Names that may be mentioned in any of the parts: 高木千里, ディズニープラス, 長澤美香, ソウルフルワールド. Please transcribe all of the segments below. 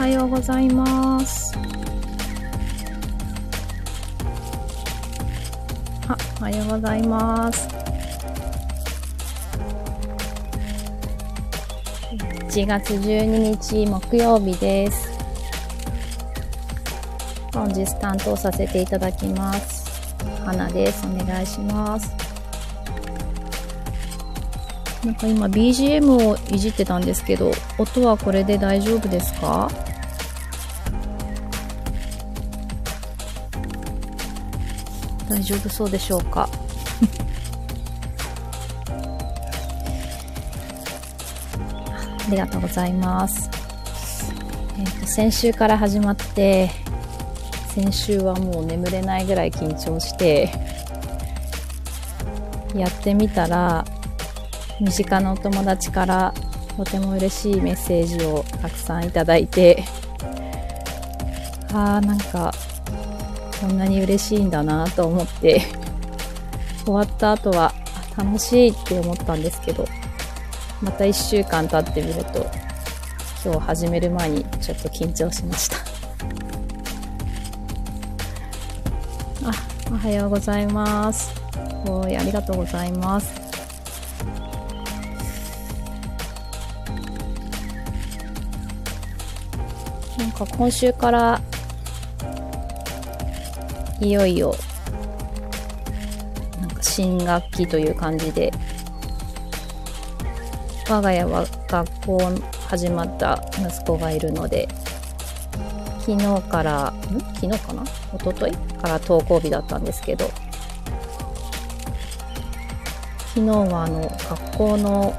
おはようございます。あ、おはようございます。1月12日木曜日です。本日担当させていただきます。花です。お願いします。なんか今 BGM をいじってたんですけど、音はこれで大丈夫ですか？大丈夫そうでしょうか？ありがとうございます。先週から始まって、先週はもう眠れないぐらい緊張して、やってみたら、身近なお友達からとても嬉しいメッセージをたくさんいただいて、ああ、なんかこんなに嬉しいんだなと思って終わった後は楽しいって思ったんですけど、また1週間経ってみると今日始める前にちょっと緊張しました。あ、おはようございます。おーい、ありがとうございます。なんか今週からいよいよなんか新学期という感じで、我が家は学校始まった息子がいるので、一昨日から登校日だったんですけど、昨日は学校の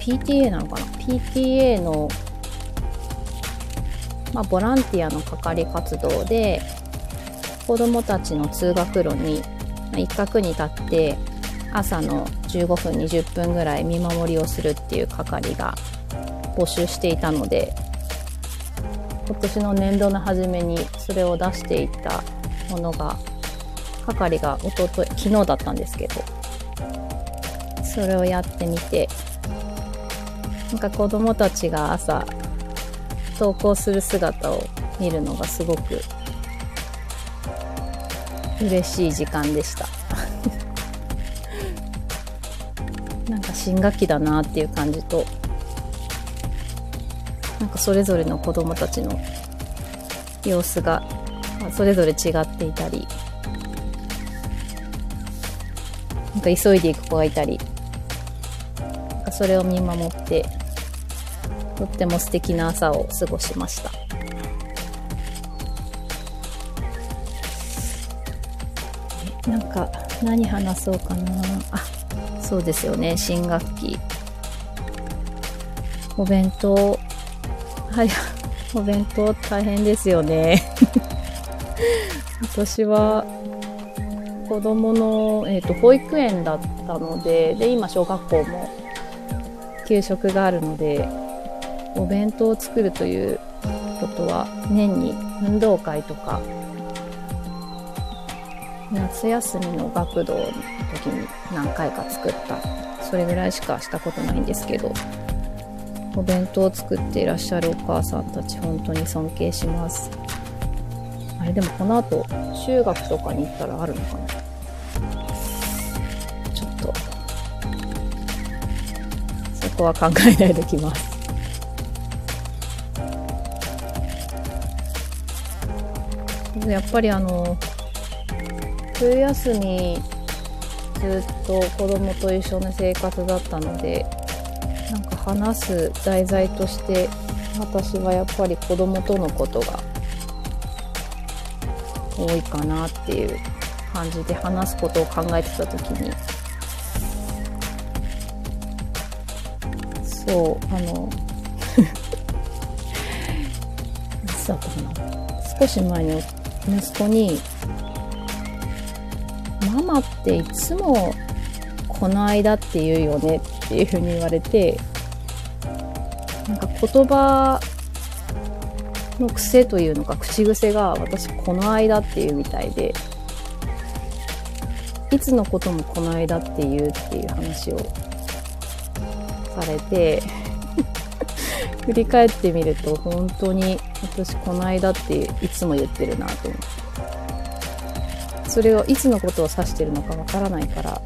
PTA なのかな ?PTA の、ボランティアの係活動で、子供たちの通学路に、一角に立って、朝の15分、20分ぐらい見守りをするっていう係が募集していたので、今年の年度の初めにそれを出していたものが、係が昨日だったんですけど、それをやってみて、なんか子供たちが朝登校する姿を見るのがすごく嬉しい時間でしたなんか新学期だなっていう感じと、なんかそれぞれの子供たちの様子がそれぞれ違っていたり、なんか急いでいく子がいたり、なんかそれを見守ってとっても素敵な朝を過ごしました。なんか何話そうかな。あ、そうですよね。新学期。お弁当。はい、お弁当大変ですよね。私は子供の、保育園だったので、で今小学校も給食があるので。お弁当を作るということは、年に運動会とか夏休みの学童の時に何回か作った、それぐらいしかしたことないんですけど、お弁当を作っていらっしゃるお母さんたち本当に尊敬します。あれでもこの後中学とかに行ったらあるのかな、ちょっとそこは考えないでおきます。やっぱり冬休みずっと子供と一緒の生活だったので、なんか話す題材として私はやっぱり子供とのことが多いかなっていう感じで、話すことを考えてた時に、そういつだったかな、少し前に息子に「ママっていつもこの間って言うよね」っていうふうに言われて、なんか言葉の癖というのか口癖が、私「この間」っていうみたいで、いつのことも「この間」っていう話をされて振り返ってみると本当に私この間っていつも言ってるなと思って、それをいつのことを指してるのかわからないから、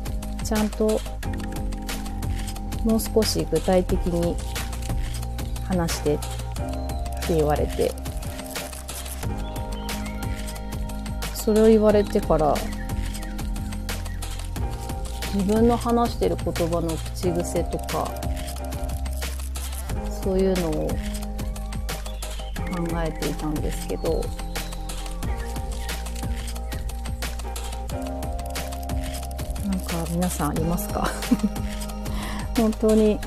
ちゃんともう少し具体的に話してって言われて、それを言われてから自分の話してる言葉の口癖とかそういうのを考えていたんですけど、なんか皆さんありますか？本当に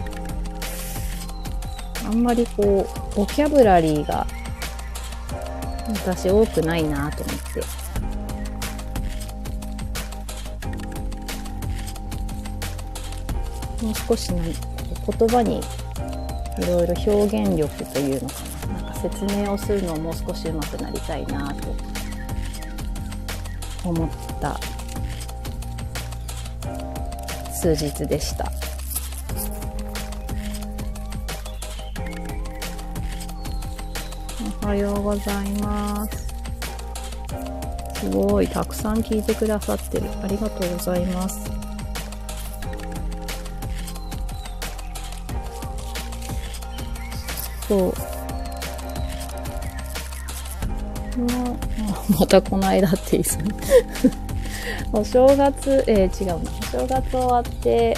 あんまりこうボキャブラリーが私多くないなと思って、もう少し言葉にいろいろ表現力というのかな、なんか説明をするのをもう少し上手くなりたいなと思った数日でした。おはようございます。すごいたくさん聞いてくださってる、ありがとうございます。そうまたこの間って言いそうお正月、お正月終わって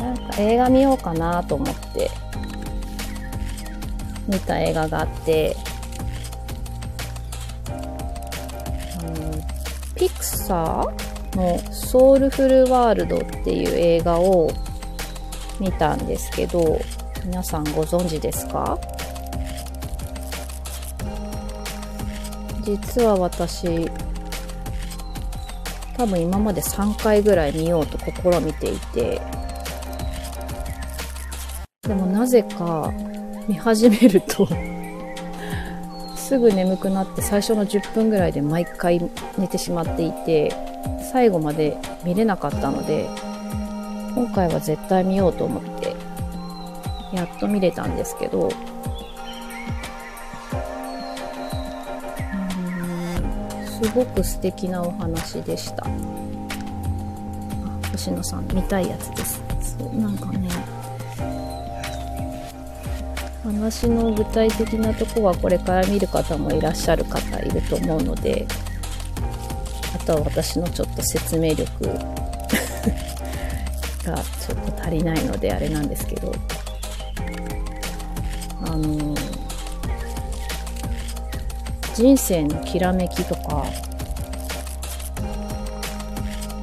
なんか映画見ようかなと思って見た映画があって、ピクサーの「ソウルフルワールド」っていう映画を見たんですけど、皆さんご存知ですか？実は私多分今まで3回ぐらい見ようと試みていて、でもなぜか見始めるとすぐ眠くなって、最初の10分ぐらいで毎回寝てしまっていて、最後まで見れなかったので、今回は絶対見ようと思ってやっと見れたんですけど、すごく素敵なお話でした。星野さん見たいやつです。そうなんかね、話の具体的なとこはこれから見る方もいらっしゃる方いると思うので、あとは私のちょっと説明力がちょっと足りないのであれなんですけど、人生のきらめきとか、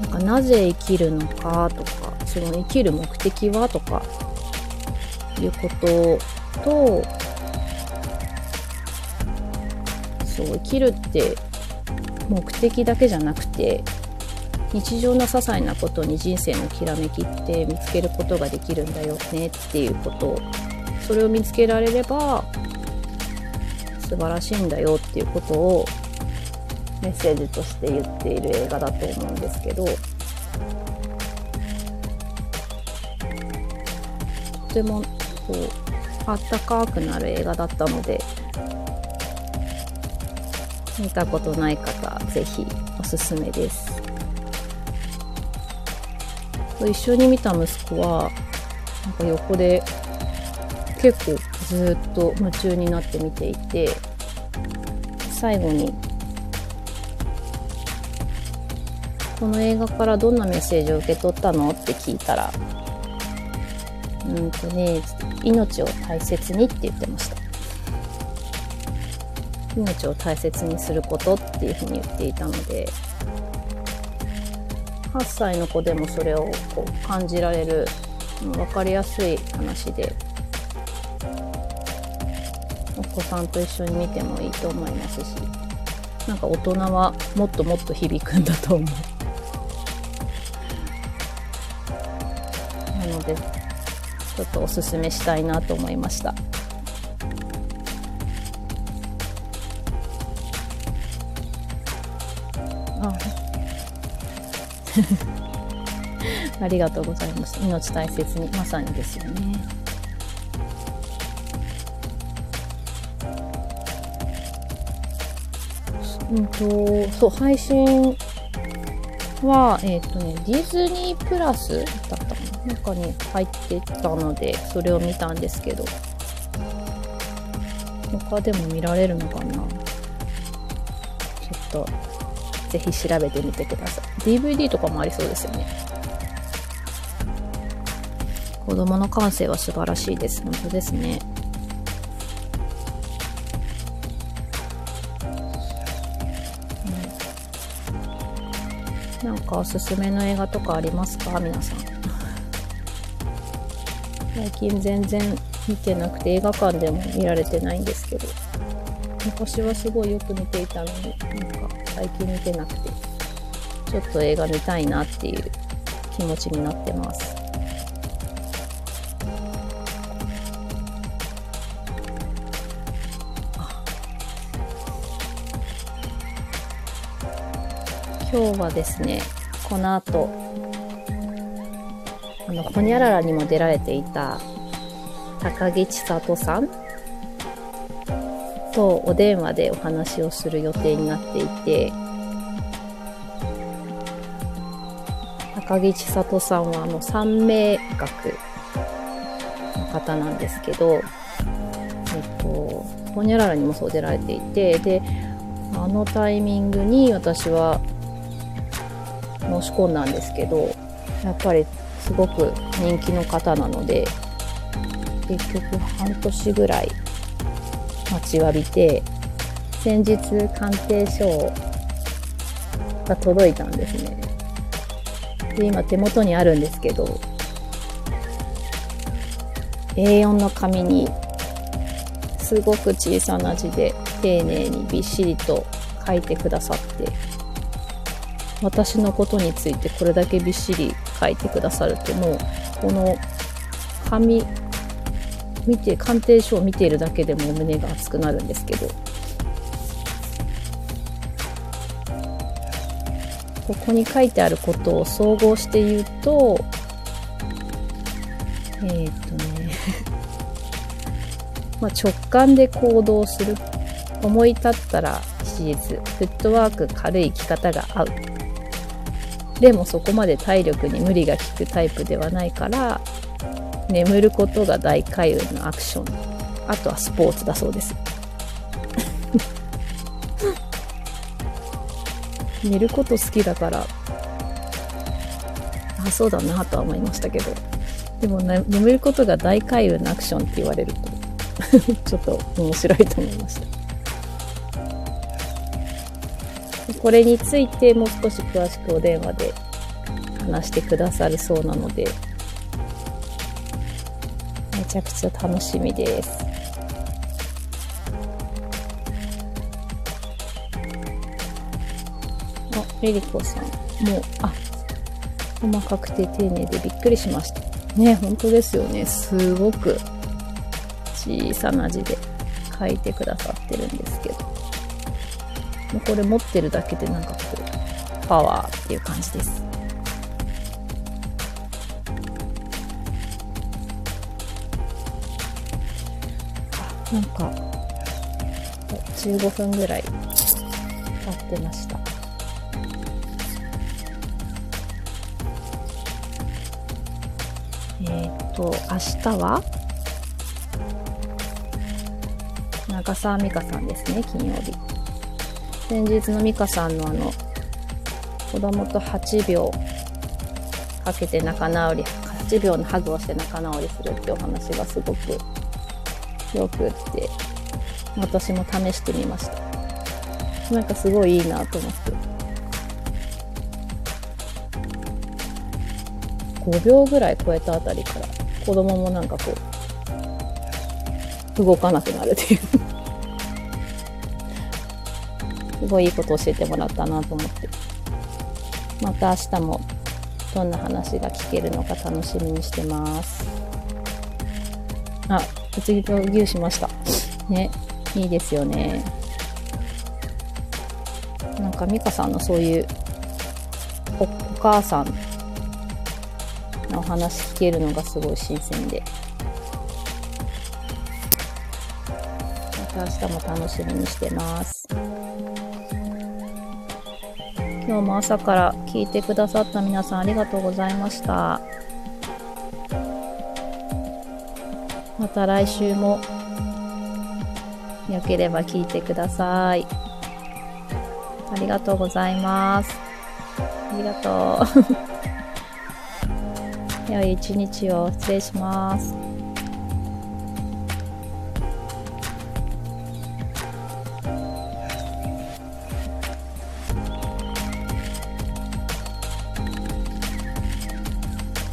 なんかなぜ生きるのかとか、その生きる目的はとかいうことと、そう生きるって目的だけじゃなくて、日常の些細なことに人生のきらめきって見つけることができるんだよねっていうこと、それを見つけられれば素晴らしいんだよっていうことをメッセージとして言っている映画だと思うんですけど、とてもこうあったかくなる映画だったので、見たことない方ぜひおすすめです。一緒に見た息子はなんか横で結構ずっと夢中になって見ていて、最後にこの映画からどんなメッセージを受け取ったのって聞いたら、命を大切にって言ってました。命を大切にすることっていうふうに言っていたので、8歳の子でもそれをこう感じられる分かりやすい話で、お子さんと一緒に見てもいいと思いますし、なんか大人はもっともっと響くんだと思うなので、ちょっとおすすめしたいなと思いました。ありがとうございます。命大切に、まさにですよね。そう、配信はディズニープラスだったかな、中に入ってたのでそれを見たんですけど、他でも見られるのかな、ちょっとぜひ調べてみてください。 DVD とかもありそうですよね。子供の感性は素晴らしいです。本当ですね。なんかおすすめの映画とかありますか、皆さん。最近全然見てなくて、映画館でも見られてないんですけど、昔はすごいよく見ていたのに、なんか最近見てなくて、ちょっと映画見たいなっていう気持ちになってます。今日はですね、この後ほにゃららにも出られていた高木千里さんとお電話でお話をする予定になっていて、高木千里さんは三名学の方なんですけど、ほにゃららにもそう出られていて、であのタイミングに私は申し込んだんですけど、やっぱりすごく人気の方なので、結局半年ぐらい待ちわびて、先日鑑定書が届いたんですね。で今手元にあるんですけど、A4 の紙にすごく小さな字で丁寧にびっしりと書いてくださって、私のことについてこれだけびっしり書いてくださるって、もうこの紙見て、鑑定書を見ているだけでも胸が熱くなるんですけど、ここに書いてあることを総合して言うと、まあ直感で行動する、思い立ったら期日、フットワーク軽い生き方が合う、でもそこまで体力に無理が効くタイプではないから眠ることが大開運のアクション、あとはスポーツだそうです。寝ること好きだから、あ、そうだなとは思いましたけど、でも、ね、眠ることが大開運のアクションって言われるとちょっと面白いと思いました。これについてもう少し詳しくお電話で話してくださるそうなので、めちゃくちゃ楽しみです。あ、メリコさんもう、あ、細かくて丁寧でびっくりしましたね。本当ですよね。すごく小さな字で書いてくださってるんですけど、これ持ってるだけでなんかこうパワーっていう感じです。なんか15分ぐらい経ってました。明日は長澤美香さんですね、金曜日。先日の美香さんの子供と8秒かけて仲直り、8秒のハグをして仲直りするってお話がすごくよくって、私も試してみました。なんかすごいいいなと思って、5秒ぐらい超えたあたりから子供もなんかこう動かなくなるっていう、すごいいいことを教えてもらったなと思って、また明日もどんな話が聞けるのか楽しみにしてます。あ、うつぎと牛しましたね。いいですよね。なんか美香さんのそういうお母さんお話聞けるのがすごい新鮮で、また明日も楽しみにしてます。今日も朝から聞いてくださった皆さんありがとうございました。また来週もよければ聞いてください。ありがとうございます。ありがとう良い一日を。失礼します。